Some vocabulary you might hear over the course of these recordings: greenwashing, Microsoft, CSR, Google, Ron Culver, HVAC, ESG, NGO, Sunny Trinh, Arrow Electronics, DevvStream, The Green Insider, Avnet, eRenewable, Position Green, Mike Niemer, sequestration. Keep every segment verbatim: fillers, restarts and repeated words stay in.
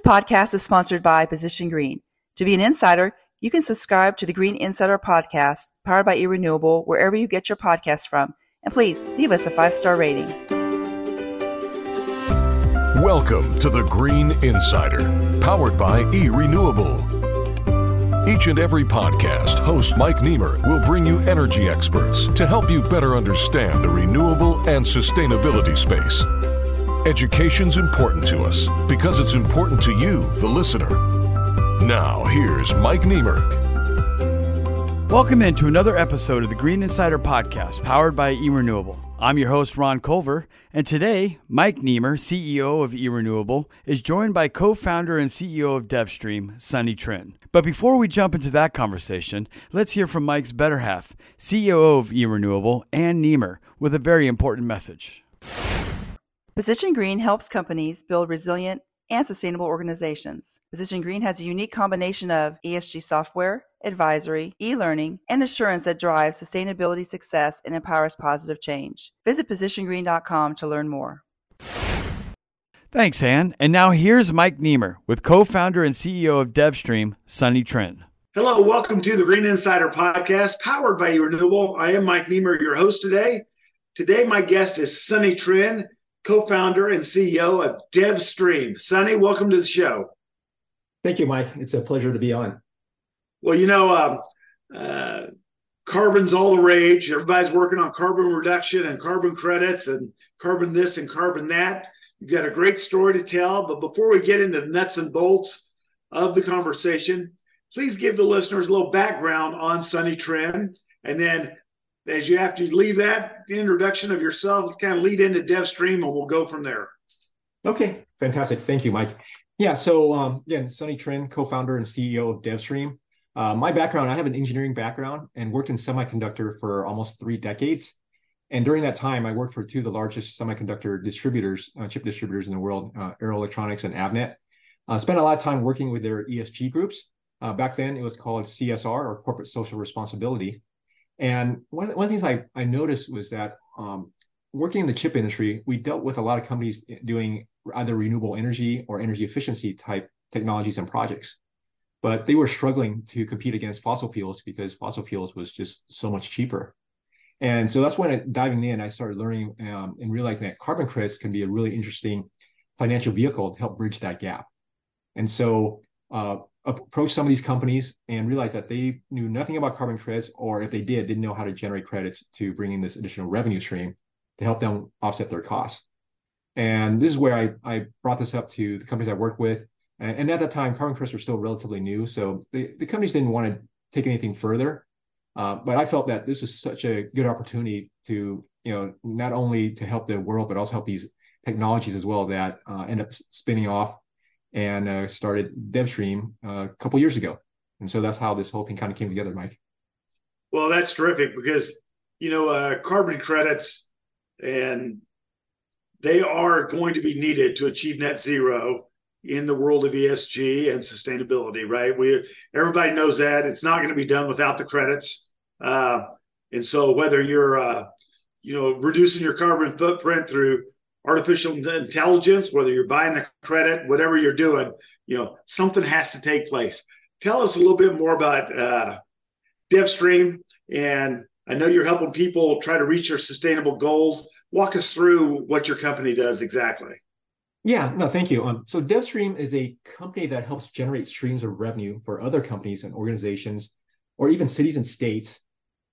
This podcast is sponsored by Position Green. To be an insider, you can subscribe to the Green Insider podcast powered by eRenewable wherever you get your podcast from. And please leave us a five-star rating. Welcome to the Green Insider, powered by eRenewable. Each and every podcast, host Mike Niemer will bring you energy experts to help you better understand the renewable and sustainability space. Education's important to us because it's important to you, the listener. Now, here's Mike Niemer. Welcome into another episode of the Green Insider Podcast, powered by eRenewable. I'm your host, Ron Culver, and today, Mike Niemer, C E O of eRenewable, is joined by co-founder and C E O of DevvStream, Sunny Trinh. But before we jump into that conversation, let's hear from Mike's better half, C E O of eRenewable, and Niemer, with a very important message. Position Green helps companies build resilient and sustainable organizations. Position Green has a unique combination of E S G software, advisory, e-learning, and assurance that drives sustainability success and empowers positive change. Visit position green dot com to learn more. Thanks, Ann. And now here's Mike Niemer with co-founder and C E O of DevvStream, Sunny Trinh. Hello, welcome to the Green Insider Podcast, powered by eRenewable. I am Mike Niemer, your host today. Today, my guest is Sunny Trinh, co-founder and C E O of DevvStream. Sunny, welcome to the show. Thank you, Mike. It's a pleasure to be on. Well, you know, um, uh, carbon's all the rage. Everybody's working on carbon reduction and carbon credits and carbon this and carbon that. You've got a great story to tell. But before we get into the nuts and bolts of the conversation, please give the listeners a little background on Sunny Trinh. And then as you have to leave that, the introduction of yourself, kind of lead into DevvStream, and we'll go from there. Okay, fantastic. Thank you, Mike. Yeah, so um, again, Sunny Trinh, co-founder and C E O of DevvStream. Uh, my background, I have an engineering background and worked in semiconductor for almost three decades. And during that time, I worked for two of the largest semiconductor distributors, uh, chip distributors in the world, uh, Arrow Electronics and Avnet. Uh, spent a lot of time working with their E S G groups. Uh, back then, it was called C S R, or Corporate Social Responsibility. And one of the, one of the things I, I noticed was that um, working in the chip industry, we dealt with a lot of companies doing either renewable energy or energy efficiency type technologies and projects, but they were struggling to compete against fossil fuels because fossil fuels was just so much cheaper. And so that's when I, diving in, I started learning um, and realizing that carbon credits can be a really interesting financial vehicle to help bridge that gap. And so uh, approached some of these companies and realized that they knew nothing about carbon credits, or if they did, didn't know how to generate credits to bring in this additional revenue stream to help them offset their costs. And this is where I, I brought this up to the companies I worked with. And, and at that time, carbon credits were still relatively new. So the, the companies didn't want to take anything further. Uh, but I felt that this is such a good opportunity to, you know, not only to help the world, but also help these technologies as well that uh, end up spinning off. And uh, started DevvStream uh, a couple years ago. And so that's how this whole thing kind of came together, Mike. Well, that's terrific because, you know, uh, carbon credits, and they are going to be needed to achieve net zero in the world of E S G and sustainability, right? We Everybody knows that. It's not going to be done without the credits. Uh, and so whether you're, uh, you know, reducing your carbon footprint through artificial intelligence, whether you're buying the credit, whatever you're doing, you know, something has to take place. Tell us a little bit more about uh, DevvStream. And I know you're helping people try to reach their sustainable goals. Walk us through what your company does exactly. Yeah, no, thank you. Um, so DevvStream is a company that helps generate streams of revenue for other companies and organizations, or even cities and states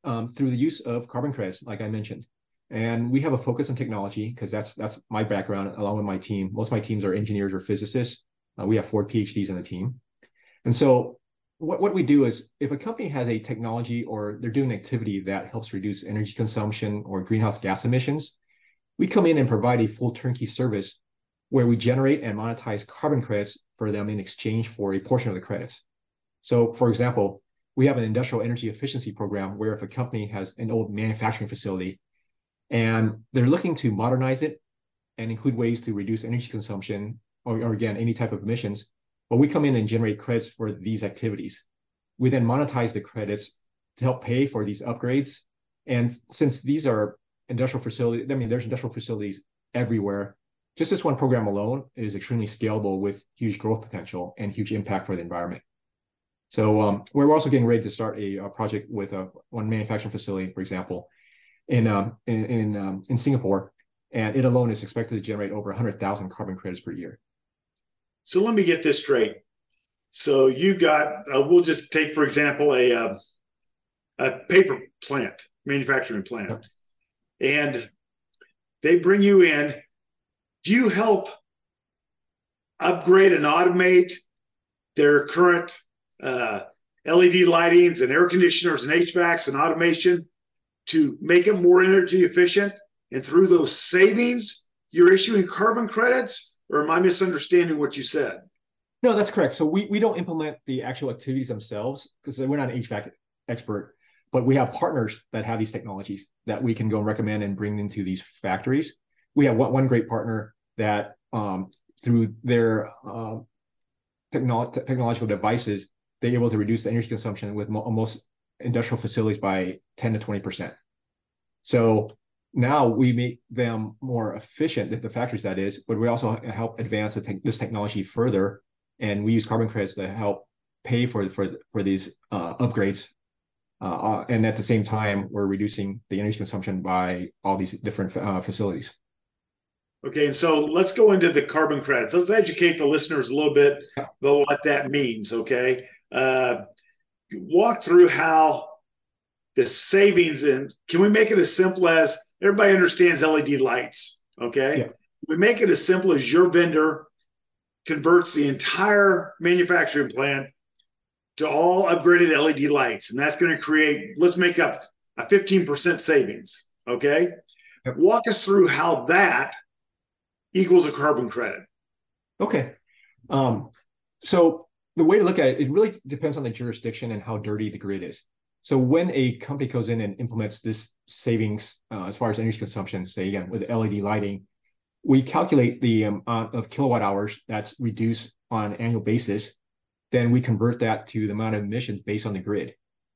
um, through the use of carbon credits, like I mentioned. And we have a focus on technology because that's that's my background along with my team. Most of my teams are engineers or physicists. Uh, we have four PhDs on the team. And so what, what we do is if a company has a technology or they're doing an activity that helps reduce energy consumption or greenhouse gas emissions, we come in and provide a full turnkey service where we generate and monetize carbon credits for them in exchange for a portion of the credits. So, for example, we have an industrial energy efficiency program where if a company has an old manufacturing facility and they're looking to modernize it and include ways to reduce energy consumption or, or again, any type of emissions. But we come in and generate credits for these activities. We then monetize the credits to help pay for these upgrades. And since these are industrial facilities, I mean, there's industrial facilities everywhere. just this one program alone is extremely scalable with huge growth potential and huge impact for the environment. So um, we're also getting ready to start a, a project with a, one manufacturing facility, for example, in um, in in, um, in Singapore, and it alone is expected to generate over one hundred thousand carbon credits per year. So let me get this straight. So you've got, uh, we'll just take, for example, a, uh, a paper plant, manufacturing plant, yep. And they bring you in. Do you help upgrade and automate their current uh, L E D lightings and air conditioners and H V A Cs and automation to make it more energy efficient? And through those savings, you're issuing carbon credits? Or am I misunderstanding what you said? No, that's correct. So we, we don't implement the actual activities themselves because we're not an H V A C expert, but we have partners that have these technologies that we can go and recommend and bring into these factories. We have one, one great partner that um, through their uh, technolo technological devices, they're able to reduce the energy consumption with mo most industrial facilities by ten to twenty percent. So now we make them more efficient at the factories, that is, but we also help advance the te this technology further. And we use carbon credits to help pay for, for, for these uh, upgrades. Uh, and at the same time, we're reducing the energy consumption by all these different uh, facilities. Okay, and so let's go into the carbon credits. Let's educate the listeners a little bit about what that means, okay? Uh, walk through how the savings, and can we make it as simple as, everybody understands L E D lights, okay? Yeah. We make it as simple as your vendor converts the entire manufacturing plant to all upgraded L E D lights, and that's gonna create, let's make up a fifteen percent savings, okay? Yeah. Walk us through how that equals a carbon credit. Okay. Um, so the way to look at it, it really depends on the jurisdiction and how dirty the grid is. So when a company goes in and implements this savings uh, as far as energy consumption, say again, with L E D lighting, we calculate the um, amount of kilowatt hours that's reduced on an annual basis. Then we convert that to the amount of emissions based on the grid.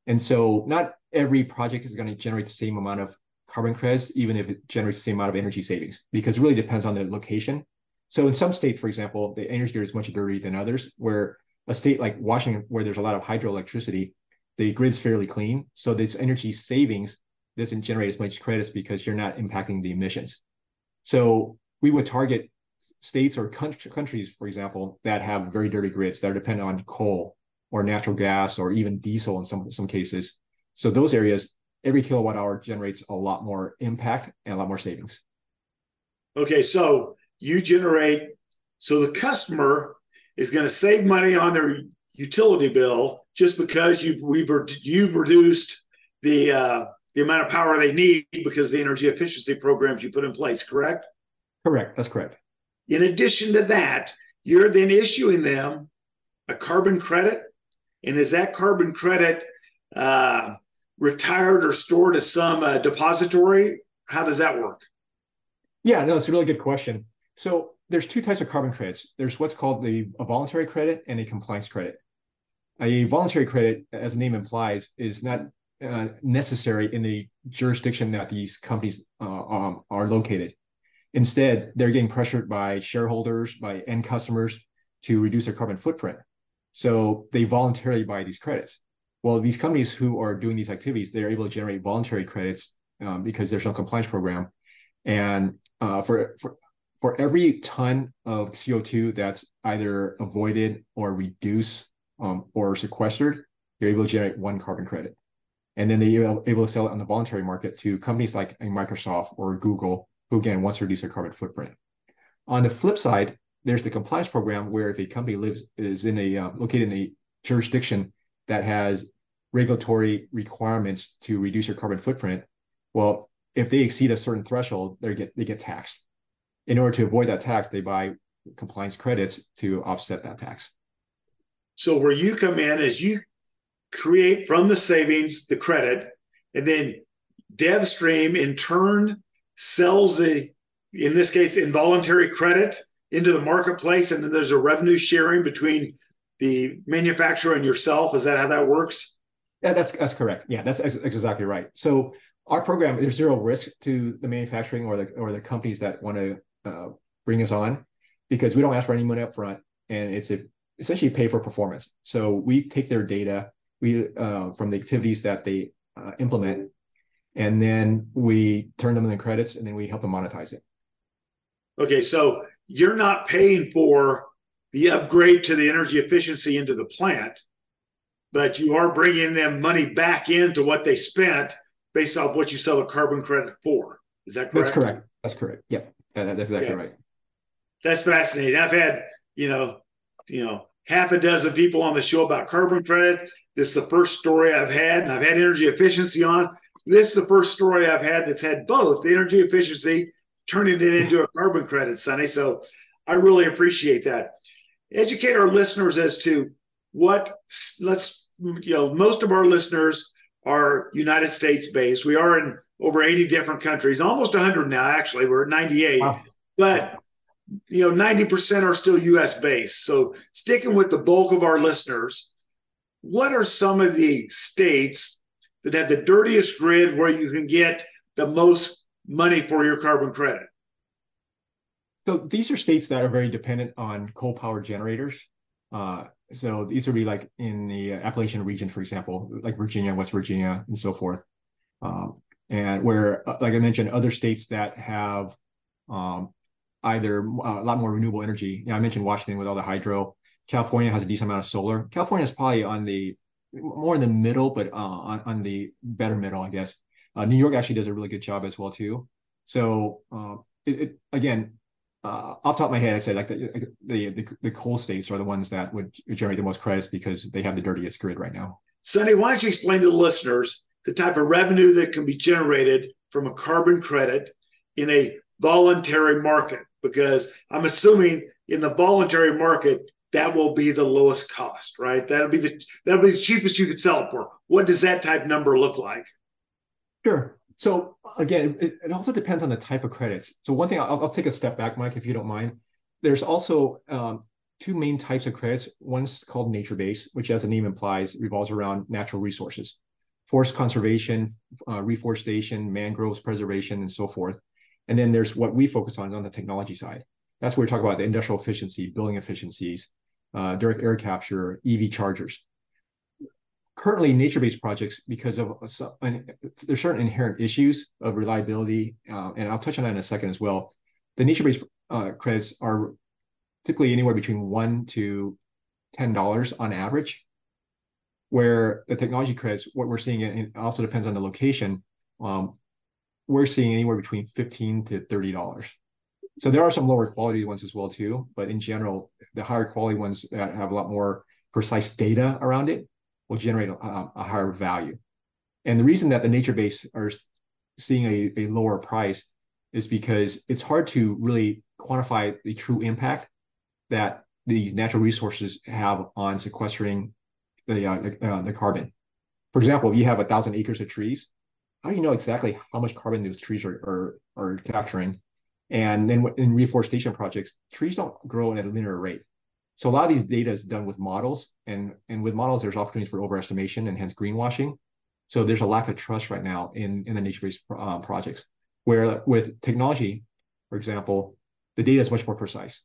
And so not every project is going to generate the same amount of carbon credits, even if it generates the same amount of energy savings, because it really depends on the location. So in some states, for example, the energy grid is much dirtier than others, where a state like Washington, where there's a lot of hydroelectricity, the grid's fairly clean. So this energy savings doesn't generate as much credits because you're not impacting the emissions. So we would target states or countries, for example, that have very dirty grids that are dependent on coal or natural gas or even diesel in some, some cases. So those areas, every kilowatt hour generates a lot more impact and a lot more savings. Okay, so you generate, so the customer is going to save money on their utility bill just because you've, we've, you've reduced the, uh, the amount of power they need because of the energy efficiency programs you put in place, correct? Correct, that's correct. In addition to that, you're then issuing them a carbon credit, and is that carbon credit uh, retired or stored as some uh, depository? How does that work? Yeah, no, it's a really good question. So there's two types of carbon credits. There's what's called the, a voluntary credit and a compliance credit. A voluntary credit, as the name implies, is not uh, necessary in the jurisdiction that these companies uh, um, are located. Instead, they're getting pressured by shareholders, by end customers to reduce their carbon footprint. So they voluntarily buy these credits. Well, these companies who are doing these activities, they're able to generate voluntary credits um, because there's no compliance program. And uh, for, for, for every ton of C O two that's either avoided or reduced um, or sequestered, you're able to generate one carbon credit. And then they're able to sell it on the voluntary market to companies like Microsoft or Google, who again wants to reduce their carbon footprint. On the flip side, there's the compliance program where if a company lives is in a uh, located in a jurisdiction that has regulatory requirements to reduce your carbon footprint, well, if they exceed a certain threshold, they get they get taxed. In order to avoid that tax, they buy compliance credits to offset that tax. So where you come in is you create from the savings the credit, and then DevvStream in turn sells the, in this case, involuntary credit into the marketplace, and then there's a revenue sharing between the manufacturer and yourself. Is that how that works? Yeah, that's that's correct. Yeah, that's, that's exactly right. So our program, there's zero risk to the manufacturing or the or the companies that want to uh, bring us on, because we don't ask for any money up front, and it's a, essentially pay for performance. So we take their data we uh, from the activities that they uh, implement, and then we turn them in the credits, and then we help them monetize it. Okay, so you're not paying for the upgrade to the energy efficiency into the plant, but you are bringing them money back into what they spent based off what you sell a carbon credit for. Is that correct? That's correct. That's correct. Yeah, that's exactly yeah. right. That's fascinating. I've had, you know, you know, half a dozen people on the show about carbon credit. This is the first story I've had, and I've had energy efficiency on. This is the first story I've had that's had both the energy efficiency, turning it into a carbon credit, Sunny. So I really appreciate that. Educate our listeners as to what, let's, you know, most of our listeners are United States based. We are in over eighty different countries, almost one hundred now, actually. We're at ninety-eight. Wow. But, you know, ninety percent are still U S based. So sticking with the bulk of our listeners, what are some of the states that have the dirtiest grid where you can get the most money for your carbon credit? So these are states that are very dependent on coal power generators. Uh, so these would be like in the Appalachian region, for example, like Virginia, West Virginia, and so forth. Um, and where, like I mentioned, other states that have um, either a lot more renewable energy. You know, I mentioned Washington with all the hydro. California has a decent amount of solar. California is probably on the more in the middle, but uh, on, on the better middle, I guess. Uh, New York actually does a really good job as well, too. So uh, it, it, again, Uh, off the top of my head, I'd say like the, the the the coal states are the ones that would generate the most credits because they have the dirtiest grid right now. Sunny, why don't you explain to the listeners the type of revenue that can be generated from a carbon credit in a voluntary market? Because I'm assuming in the voluntary market, that will be the lowest cost, right? That'll be the that'll be the cheapest you could sell it for. What does that type number look like? Sure. So again, it, it also depends on the type of credits. So one thing, I'll, I'll take a step back, Mike, if you don't mind. There's also um, two main types of credits. One's called nature-based, which as the name implies, revolves around natural resources, forest conservation, uh, reforestation, mangroves preservation, and so forth. And then there's what we focus on on the technology side. That's where we talk about the industrial efficiency, building efficiencies, uh, direct air capture, E V chargers. Currently, nature-based projects, because of uh, there's certain inherent issues of reliability, uh, and I'll touch on that in a second as well. The nature-based uh, credits are typically anywhere between one to ten dollars on average. Where the technology credits, what we're seeing, and it also depends on the location. Um, we're seeing anywhere between fifteen to thirty dollars. So there are some lower quality ones as well too, but in general, the higher quality ones that have a lot more precise data around it will generate a, a higher value. And the reason that the nature-based are seeing a, a lower price is because it's hard to really quantify the true impact that these natural resources have on sequestering the, uh, the, uh, the carbon. For example, if you have a thousand acres of trees, how do you know exactly how much carbon those trees are, are, are capturing? And then in reforestation projects, trees don't grow at a linear rate. So a lot of these data is done with models, and, and with models, there's opportunities for overestimation and hence greenwashing. So there's a lack of trust right now in, in the nature-based uh, projects, where with technology, for example, the data is much more precise.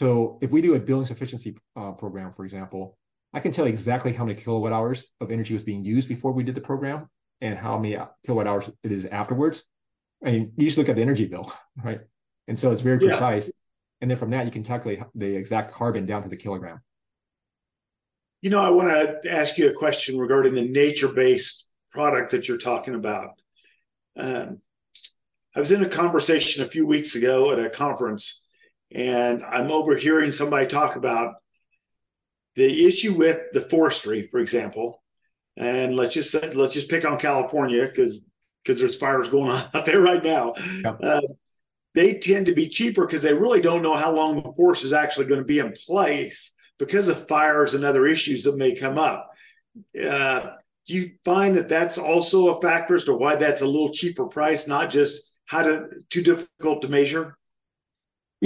So if we do a building efficiency uh, program, for example, I can tell exactly how many kilowatt hours of energy was being used before we did the program and how many kilowatt hours it is afterwards. I mean, you just look at the energy bill, right? And so it's very yeah. precise. And then from that, you can calculate the exact carbon down to the kilogram. You know, I want to ask you a question regarding the nature-based product that you're talking about. Um, I was in a conversation a few weeks ago at a conference, and I'm overhearing somebody talk about the issue with the forestry, for example. And let's just say, let's just pick on California because because there's fires going on out there right now. Yeah. Uh, they tend to be cheaper because they really don't know how long the forest is actually going to be in place because of fires and other issues that may come up. Uh, do you find that that's also a factor as to why that's a little cheaper price, not just how to too difficult to measure?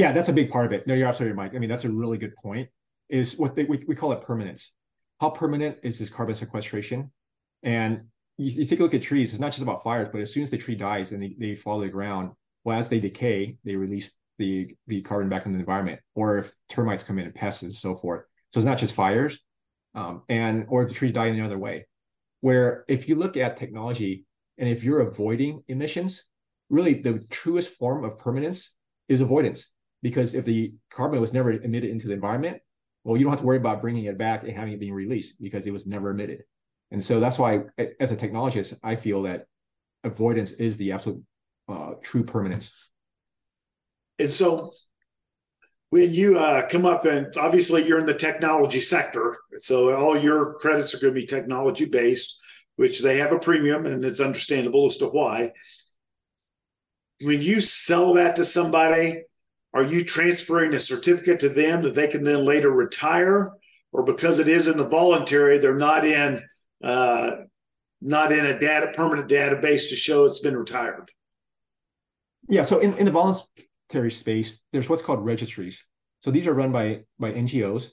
Yeah, that's a big part of it. No, you're absolutely right, Mike. I mean, that's a really good point, is what they, we, we call it permanence. How permanent is this carbon sequestration? And you, you take a look at trees, it's not just about fires, but as soon as the tree dies and they, they fall to the ground, well, as they decay, they release the, the carbon back in the environment, or if termites come in and pests and so forth. So it's not just fires, um, and or if the trees die in another way. Where if you look at technology and if you're avoiding emissions, really the truest form of permanence is avoidance. Because if the carbon was never emitted into the environment, well, you don't have to worry about bringing it back and having it being released because it was never emitted. And so that's why, as a technologist, I feel that avoidance is the absolute uh, true permanence. And so when you uh, come up, and obviously you're in the technology sector, so all your credits are going to be technology-based, which they have a premium, and it's understandable as to why. When you sell that to somebody, are you transferring a certificate to them that they can then later retire? Or because it is in the voluntary, they're not in uh, not in a data permanent database to show it's been retired? Yeah, so in, in the voluntary space, there's what's called registries. So these are run by, by N G Os,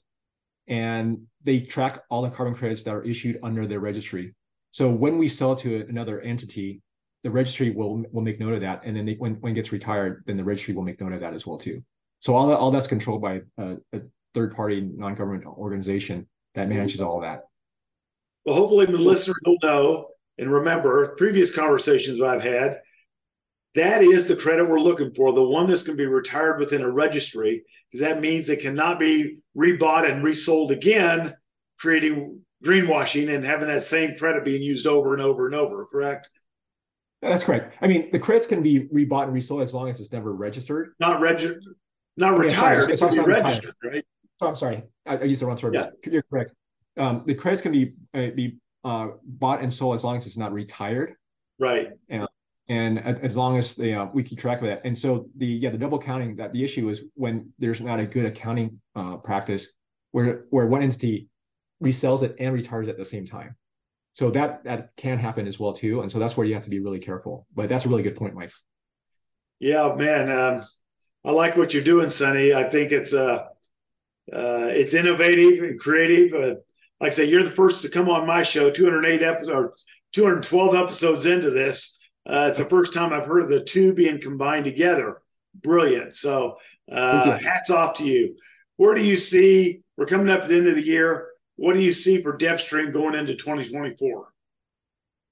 and they track all the carbon credits that are issued under their registry. So when we sell to another entity, the registry will will make note of that, and then they, when when it gets retired, then the registry will make note of that as well too. So all that, all that's controlled by a, a third party non-government organization that manages all of that. Well, hopefully the listener will know and remember previous conversations I've had. That is the credit we're looking for, the one that's going to be retired within a registry, because that means it cannot be rebought and resold again, creating greenwashing and having that same credit being used over and over and over. Correct. That's correct. I mean, the credits can be rebought and resold as long as it's never registered. Not registered, not retired. Yeah, sorry, it's not registered, retired. Right? Oh, I'm sorry. I, I used the wrong word. Yeah. You're correct. Um, the credits can be uh, be uh, bought and sold as long as it's not retired. Right. And, and as long as they, uh, we keep track of that. And so the yeah the double counting, that the issue is when there's not a good accounting uh, practice where where one entity resells it and retires it at the same time. So that that can happen as well too, and so that's where you have to be really careful. But that's a really good point, Mike. Yeah, man, um, I like what you're doing, Sunny. I think it's uh, uh, it's innovative and creative. Uh, like I say, you're the first to come on my show. two hundred eight episodes, or two hundred twelve episodes into this, uh, it's the first time I've heard of the two being combined together. Brilliant. So uh, hats off to you. Where do you see? We're coming up at the end of the year. What do you see for DevvStream going into twenty twenty-four?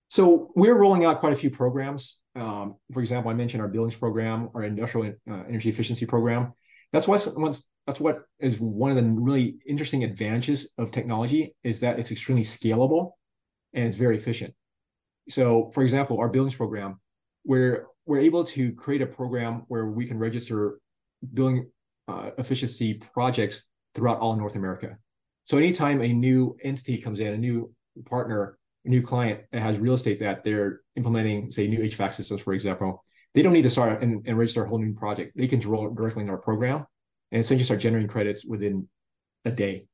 So we're rolling out quite a few programs. Um, for example, I mentioned our buildings program, our industrial uh, energy efficiency program. That's what's, what's, that's what is one of the really interesting advantages of technology, is that it's extremely scalable and it's very efficient. So for example, our buildings program, we're, we're able to create a program where we can register building uh, efficiency projects throughout all North America. So anytime a new entity comes in, a new partner, a new client that has real estate that they're implementing, say new H V A C systems, for example, they don't need to start and, and register a whole new project. They can roll it directly in our program and essentially start generating credits within a day,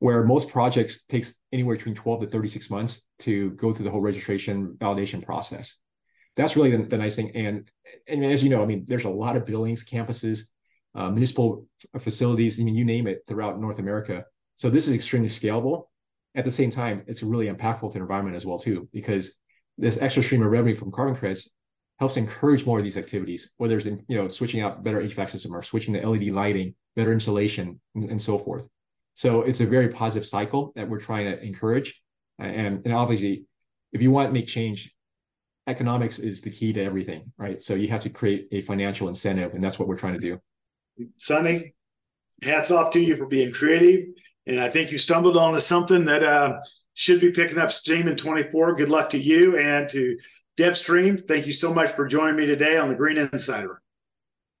where most projects takes anywhere between twelve to thirty-six months to go through the whole registration validation process. That's really the, the nice thing. And, and as you know, I mean, there's a lot of buildings, campuses, uh, municipal facilities, I mean, you name it, throughout North America. So this is extremely scalable. At the same time, it's really impactful to the environment as well too, because this extra stream of revenue from carbon credits helps encourage more of these activities, whether it's in, you know, switching out better H V A C system or switching to L E D lighting, better insulation, and, and so forth. So it's a very positive cycle that we're trying to encourage. And, and obviously, if you want to make change, economics is the key to everything, right? So you have to create a financial incentive, and that's what we're trying to do. Sunny, hats off to you for being creative. And I think you stumbled onto something that uh, should be picking up steam in twenty-four. Good luck to you and to DevvStream. Thank you so much for joining me today on The Green Insider.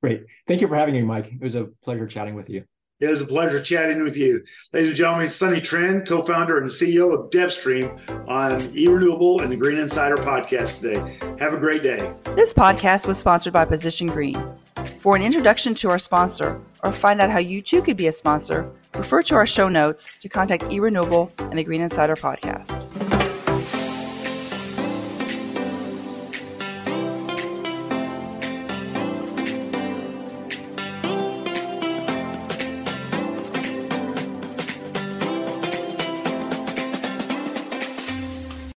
Great. Thank you for having me, Mike. It was a pleasure chatting with you. It was a pleasure chatting with you. Ladies and gentlemen, Sunny Trinh, co-founder and C E O of DevvStream, on eRenewable and The Green Insider podcast today. Have a great day. This podcast was sponsored by Position Green. For an introduction to our sponsor, or find out how you too could be a sponsor, refer to our show notes to contact eRenewable and the Green Insider podcast.